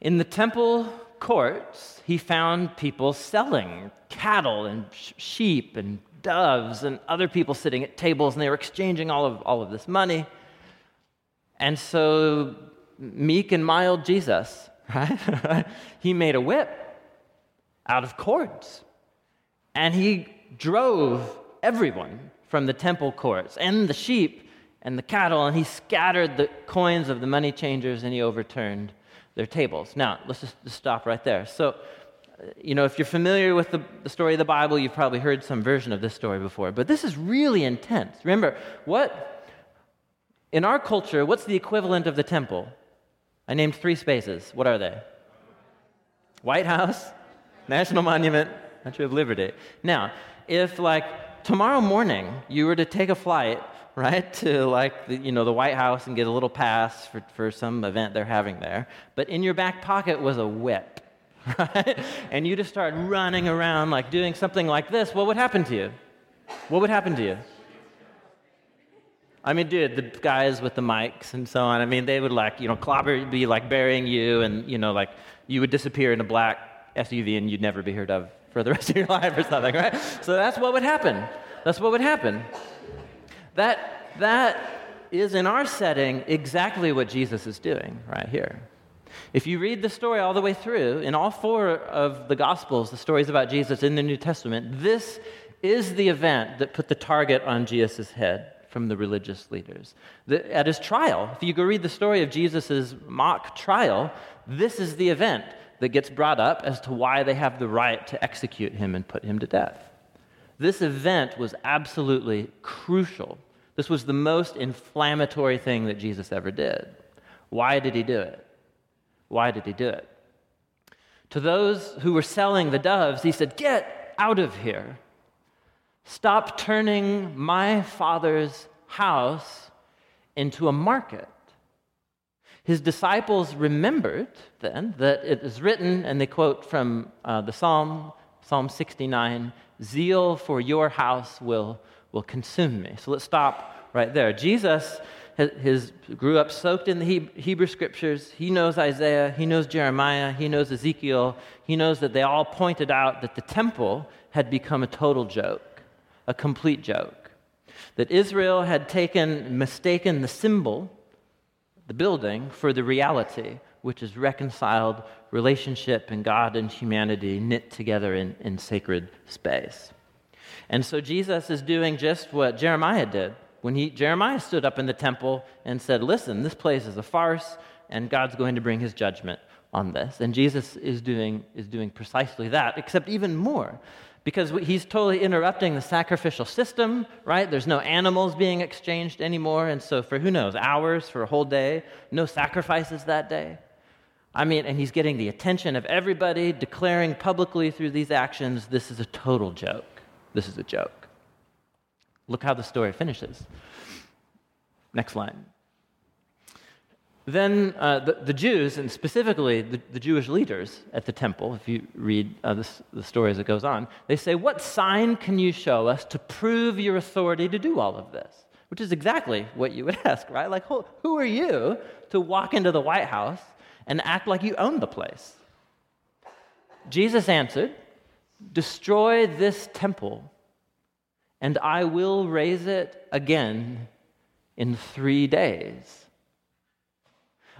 In the temple courts, he found people selling cattle and sheep and doves and other people sitting at tables, and they were exchanging all of all of this money. And so meek and mild Jesus, right? He made a whip out of cords, and he drove everyone from the temple courts and the sheep and the cattle, and he scattered the coins of the money changers, and he overturned their tables. Now, let's just, just stop right there. So, you know, if you're familiar with the, the story of the Bible, you've probably heard some version of this story before, but this is really intense. Remember, what... in our culture, what's the equivalent of the temple? I named three spaces. What are they? White House, National Monument, Statue of Liberty. Now, if like tomorrow morning you were to take a flight, right, to like the, you know the White House and get a little pass for, for some event they're having there, but in your back pocket was a whip, right? And you just start running around like doing something like this, what would happen to you? What would happen to you? I mean, dude, the guys with the mics and so on, I mean, they would like, you know, clobber, be like burying you, and, you know, like you would disappear in a black S U V and you'd never be heard of for the rest of your life or something, right? So that's what would happen. That's what would happen. That that is, in our setting, exactly what Jesus is doing right here. If you read the story all the way through, in all four of the Gospels, the stories about Jesus in the New Testament, this is the event that put the target on Jesus' head from the religious leaders. The, at his trial, if you go read the story of Jesus' mock trial, this is the event that gets brought up as to why they have the right to execute him and put him to death. This event was absolutely crucial. This was the most inflammatory thing that Jesus ever did. Why did he do it? Why did he do it? To those who were selling the doves, he said, "Get out of here. Stop turning my Father's house into a market." His disciples remembered then that it is written, and they quote from uh, the Psalm, Psalm sixty-nine, "Zeal for your house will, will consume me." So let's stop right there. Jesus has, his, grew up soaked in the Hebrew Scriptures. He knows Isaiah. He knows Jeremiah. He knows Ezekiel. He knows that they all pointed out that the temple had become a total joke. A complete joke, that Israel had taken, mistaken the symbol, the building, for the reality, which is reconciled relationship and God and humanity knit together in, in sacred space. And so Jesus is doing just what Jeremiah did. When he Jeremiah stood up in the temple and said, "Listen, this place is a farce, and God's going to bring his judgment on this." And Jesus is doing is doing precisely that, except even more. Because he's totally interrupting the sacrificial system, right? There's no animals being exchanged anymore. And so for, who knows, hours, for a whole day, no sacrifices that day. I mean, and he's getting the attention of everybody, declaring publicly through these actions, this is a total joke. This is a joke. Look how the story finishes. Next line. Then uh, the, the Jews, and specifically the, the Jewish leaders at the temple, if you read uh, this, the story as it goes on, they say, "What sign can you show us to prove your authority to do all of this?" Which is exactly what you would ask, right? Like, who, who are you to walk into the White House and act like you own the place? Jesus answered, "Destroy this temple, and I will raise it again in three days."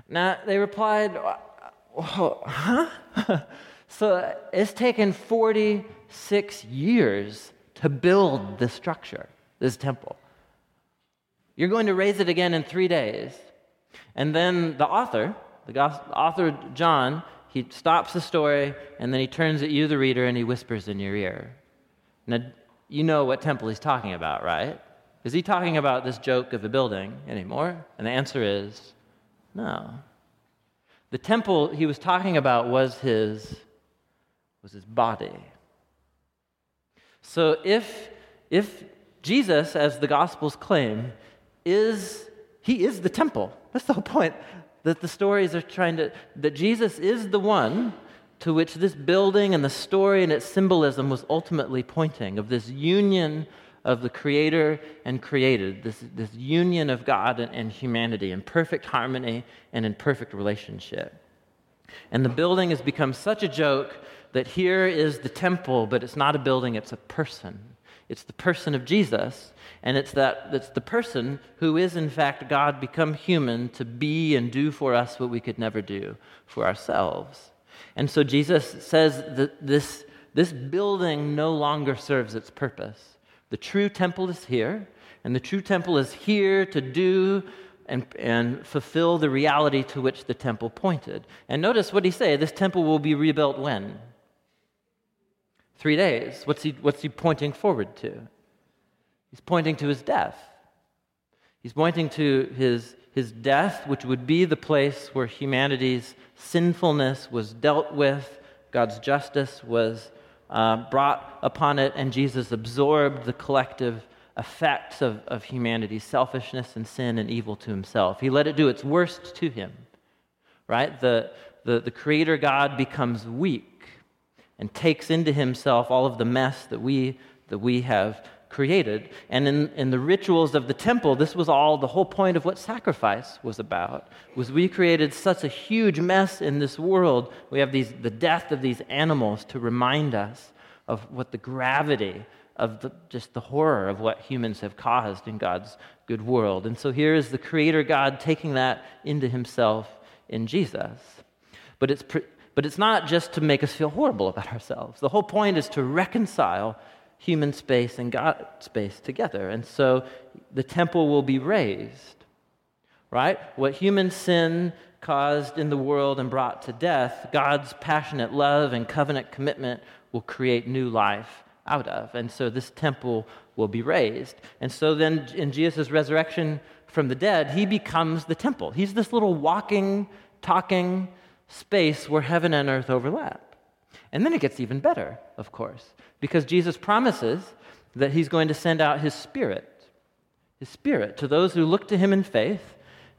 Now, they replied, "Oh, huh?" So it's taken forty-six years to build this structure, this temple. You're going to raise it again in three days. And then the author, the gospel, author John, he stops the story, and then he turns at you, the reader, and he whispers in your ear. Now, you know what temple he's talking about, right? Is he talking about this joke of a building anymore? And the answer is... no. The temple he was talking about was his was his body. So if if Jesus, as the Gospels claim, is he is the temple. That's the whole point that the stories are trying to that Jesus is the one to which this building and the story and its symbolism was ultimately pointing, of this union of the Creator and created, this, this union of God and, and humanity in perfect harmony and in perfect relationship. And the building has become such a joke that here is the temple, but it's not a building, it's a person. It's the person of Jesus, and it's that that's the person who is, in fact, God become human to be and do for us what we could never do for ourselves. And so Jesus says that this, this building no longer serves its purpose. The true temple is here, and the true temple is here to do and, and fulfill the reality to which the temple pointed. And notice what he said, this temple will be rebuilt when? Three days. What's he, what's he pointing forward to? He's pointing to his death. He's pointing to his, his death, which would be the place where humanity's sinfulness was dealt with, God's justice was uh, brought upon it, and Jesus absorbed the collective effects of, of humanity's selfishness and sin and evil to himself. He let it do its worst to him, right? The, the, the Creator God becomes weak and takes into himself all of the mess that we that we have created. And in, in the rituals of the temple, this was all the whole point of what sacrifice was about, was we created such a huge mess in this world. We have these the death of these animals to remind us of what the gravity of the, just the horror of what humans have caused in God's good world. And so here is the Creator God taking that into himself in Jesus. But it's... Pre- But it's not just to make us feel horrible about ourselves. The whole point is to reconcile human space and God space together. And so the temple will be raised, right? What human sin caused in the world and brought to death, God's passionate love and covenant commitment will create new life out of. And so this temple will be raised. And so then in Jesus' resurrection from the dead, he becomes the temple. He's this little walking, talking space where heaven and earth overlap. And then it gets even better, of course, because Jesus promises that he's going to send out his Spirit, his Spirit, to those who look to him in faith.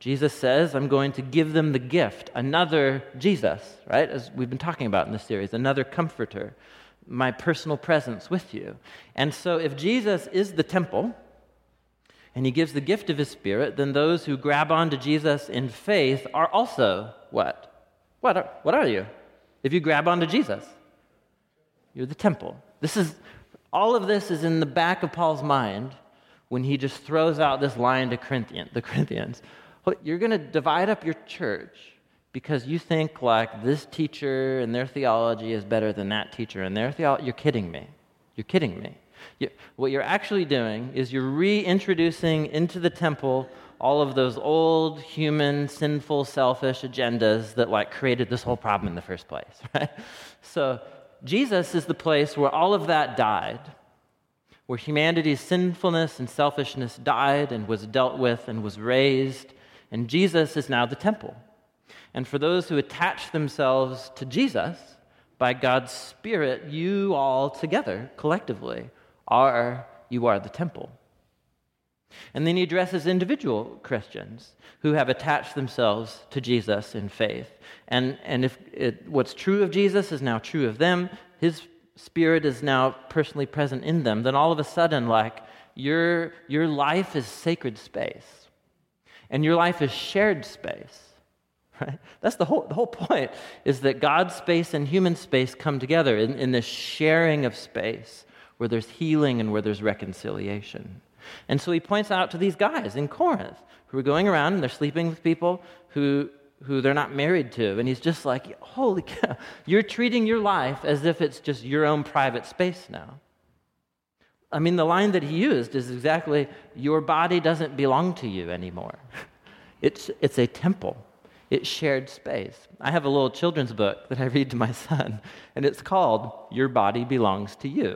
Jesus says, I'm going to give them the gift, another Jesus, right, as we've been talking about in this series, another comforter, my personal presence with you. And so if Jesus is the temple, and he gives the gift of his Spirit, then those who grab onto Jesus in faith are also what? What are, what are you? If you grab onto Jesus, you're the temple. This is all of this is in the back of Paul's mind when he just throws out this line to Corinthians, the Corinthians. You're going to divide up your church because you think like this teacher and their theology is better than that teacher and their theology. You're kidding me. You're kidding me. You, what you're actually doing is you're reintroducing into the temple all of those old, human, sinful, selfish agendas that, like, created this whole problem in the first place, right? So Jesus is the place where all of that died, where humanity's sinfulness and selfishness died and was dealt with and was raised, and Jesus is now the temple. And for those who attach themselves to Jesus, by God's Spirit, you all together, collectively, are, you are the temple. And then he addresses individual Christians who have attached themselves to Jesus in faith. And and if it, what's true of Jesus is now true of them, his Spirit is now personally present in them, then all of a sudden, like, your your life is sacred space. And your life is shared space. Right? That's the whole the whole point, is that God's space and human space come together in, in this sharing of space where there's healing and where there's reconciliation. And so he points out to these guys in Corinth who are going around and they're sleeping with people who who they're not married to. And he's just like, holy cow, you're treating your life as if it's just your own private space now. I mean, the line that he used is exactly, your body doesn't belong to you anymore. It's it's a temple. It's shared space. I have a little children's book that I read to my son, and it's called Your Body Belongs to You.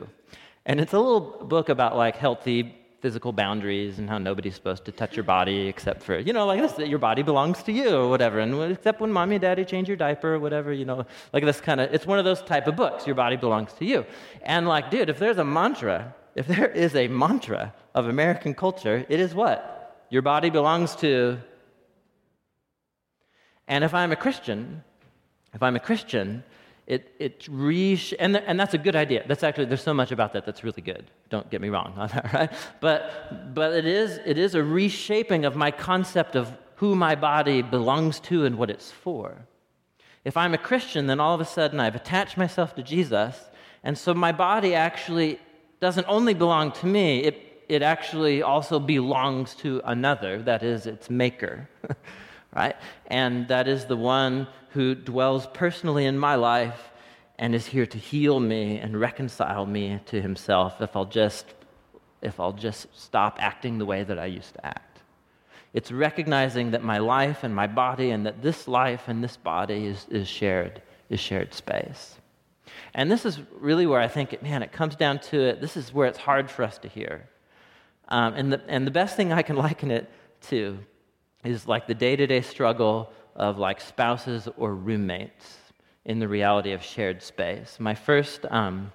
And it's a little book about, like, healthy physical boundaries and how nobody's supposed to touch your body except for, you know, like this, that your body belongs to you or whatever, and except when mommy and daddy change your diaper or whatever, you know, like this kind of, it's one of those type of books, your body belongs to you. And like, dude, if there's a mantra, if there is a mantra of American culture, it is what? Your body belongs to. And if I'm a Christian, if I'm a Christian, It it re and and that's a good idea. That's actually there's so much about that that's really good. Don't get me wrong on that, right? But but it is it is a reshaping of my concept of who my body belongs to and what it's for. If I'm a Christian, then all of a sudden I've attached myself to Jesus, and so my body actually doesn't only belong to me, it, it actually also belongs to another, that is, its maker, right? And that is the one who dwells personally in my life and is here to heal me and reconcile me to himself if I'll just, if I'll just stop acting the way that I used to act. It's recognizing that my life and my body and that this life and this body is, is shared, is shared space. And this is really where I think, it, man, it comes down to it. This is where it's hard for us to hear. Um, and, the, and the best thing I can liken it to is like the day-to-day struggle of like spouses or roommates in the reality of shared space. My first um,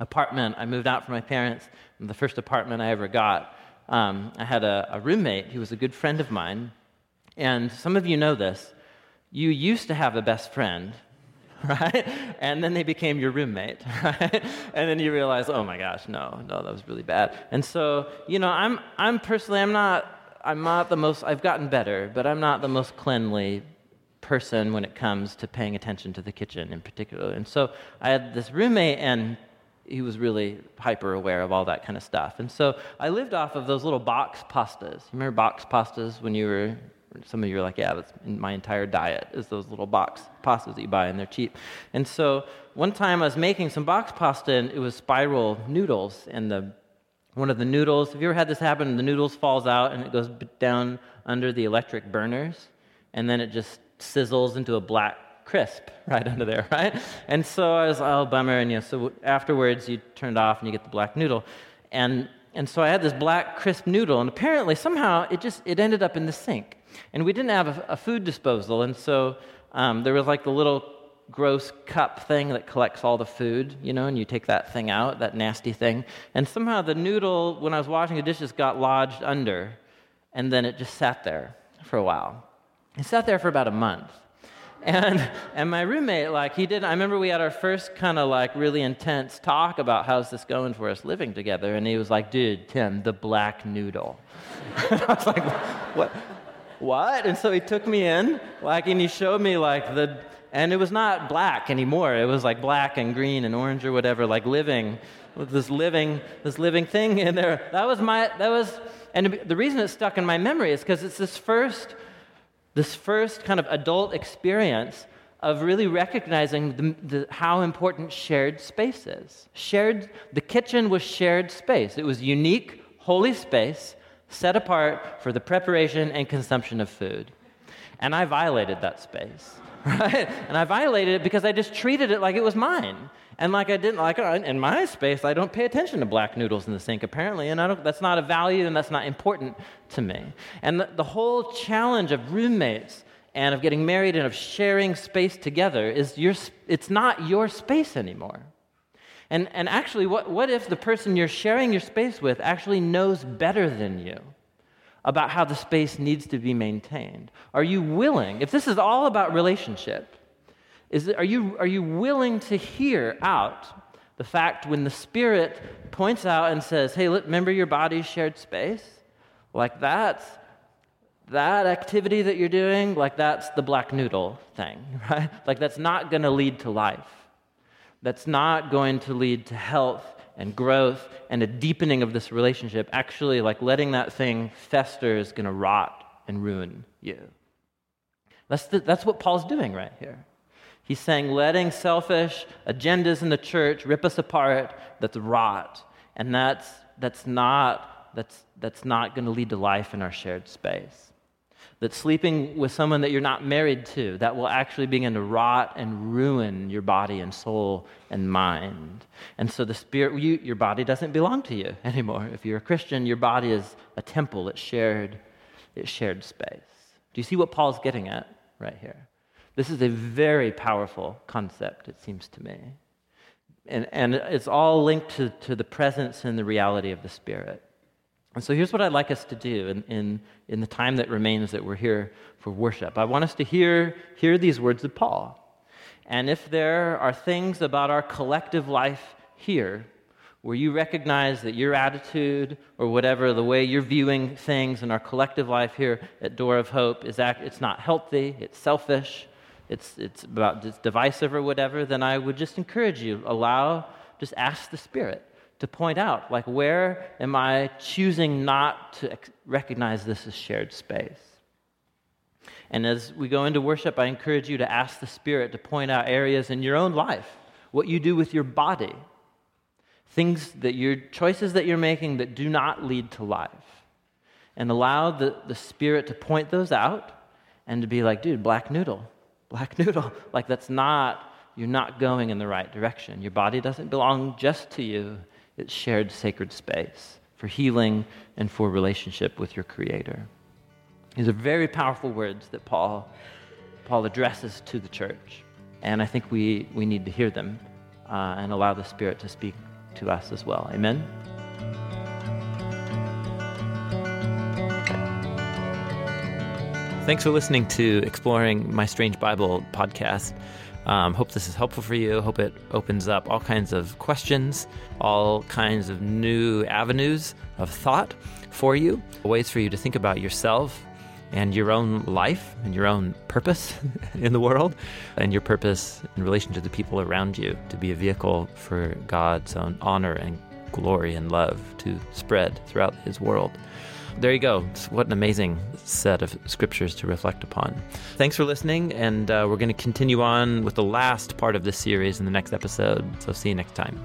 apartment, I moved out from my parents, and the first apartment I ever got, um, I had a, a roommate who was a good friend of mine. And some of you know this. You used to have a best friend, right? And then they became your roommate, right? And then you realize, oh my gosh, no, no, that was really bad. And so, you know, I'm I'm personally, I'm not, I'm not the most, I've gotten better, but I'm not the most cleanly person when it comes to paying attention to the kitchen in particular. And so I had this roommate, and he was really hyper aware of all that kind of stuff. And so I lived off of those little box pastas. You remember box pastas when you were... Some of you are like, yeah, that's my entire diet is those little box pastas that you buy, and they're cheap. And so one time I was making some box pasta, and it was spiral noodles, and the one of the noodles, have you ever had this happen? The noodles falls out, and it goes down under the electric burners, and then it just sizzles into a black crisp right under there, right? And so I was, oh, bummer, and you know, so afterwards you turn it off, and you get the black noodle, and and so I had this black crisp noodle, and apparently somehow it just it ended up in the sink. And we didn't have a, a food disposal, and so um, there was like the little gross cup thing that collects all the food, you know, and you take that thing out, that nasty thing. And somehow the noodle, when I was washing the dishes, got lodged under, and then it just sat there for a while. It sat there for about a month. And and my roommate, like, he did, I remember we had our first kind of like really intense talk about how's this going for us living together, and he was like, dude, Tim, the black noodle. And I was like, what? What? And so he took me in, like, and he showed me, like, the, and it was not black anymore. It was, like, black and green and orange or whatever, like, living, this living, this living thing in there. That was my, that was, and the reason it stuck in my memory is because it's this first, this first kind of adult experience of really recognizing the, the, how important shared space is. Shared, the kitchen was shared space. It was unique, holy space, set apart for the preparation and consumption of food. And I violated that space, right? And I violated it because I just treated it like it was mine. And like I didn't, like in my space, I don't pay attention to black noodles in the sink apparently, and I don't, that's not a value and that's not important to me. And the, the whole challenge of roommates and of getting married and of sharing space together is your, it's not your space anymore. And and actually, what, what if the person you're sharing your space with actually knows better than you about how the space needs to be maintained? Are you willing, if this is all about relationship, is it, are you are you willing to hear out the fact when the Spirit points out and says, hey, remember your body's shared space? Like that's, that activity that you're doing, like that's the black noodle thing, right? Like that's not going to lead to life. That's not going to lead to health and growth and a deepening of this relationship. Actually, like letting that thing fester is going to rot and ruin you. That's the, that's what Paul's doing right here. He's saying letting selfish agendas in the church rip us apart, that's rot, and that's that's not that's that's not going to lead to life in our shared space. That sleeping with someone that you're not married to, that will actually begin to rot and ruin your body and soul and mind. And so the Spirit, you, your body doesn't belong to you anymore. If you're a Christian, your body is a temple. It's shared, it's shared space. Do you see what Paul's getting at right here? This is a very powerful concept, it seems to me. And, and it's all linked to, to the presence and the reality of the Spirit. And so here's what I'd like us to do in, in, in the time that remains that we're here for worship. I want us to hear, hear these words of Paul. And if there are things about our collective life here where you recognize that your attitude or whatever, the way you're viewing things in our collective life here at Door of Hope, is act, it's not healthy, it's selfish, it's, it's, about, it's divisive or whatever, then I would just encourage you, allow, just ask the Spirit to point out, like, where am I choosing not to recognize this as shared space? And as we go into worship, I encourage you to ask the Spirit to point out areas in your own life, what you do with your body, things that your choices that you're making that do not lead to life. And allow the, the Spirit to point those out and to be like, dude, black noodle, black noodle. Like, that's not, you're not going in the right direction. Your body doesn't belong just to you. It's shared sacred space for healing and for relationship with your Creator. These are very powerful words that Paul Paul addresses to the church. And I think we, we need to hear them uh, and allow the Spirit to speak to us as well. Amen? Thanks for listening to Exploring My Strange Bible podcast. Um, hope this is helpful for you. Hope it opens up all kinds of questions, all kinds of new avenues of thought for you, ways for you to think about yourself and your own life and your own purpose in the world and your purpose in relation to the people around you, to be a vehicle for God's own honor and glory and love to spread throughout His world. There you go. What an amazing set of scriptures to reflect upon. Thanks for listening, and uh, we're going to continue on with the last part of this series in the next episode. So see you next time.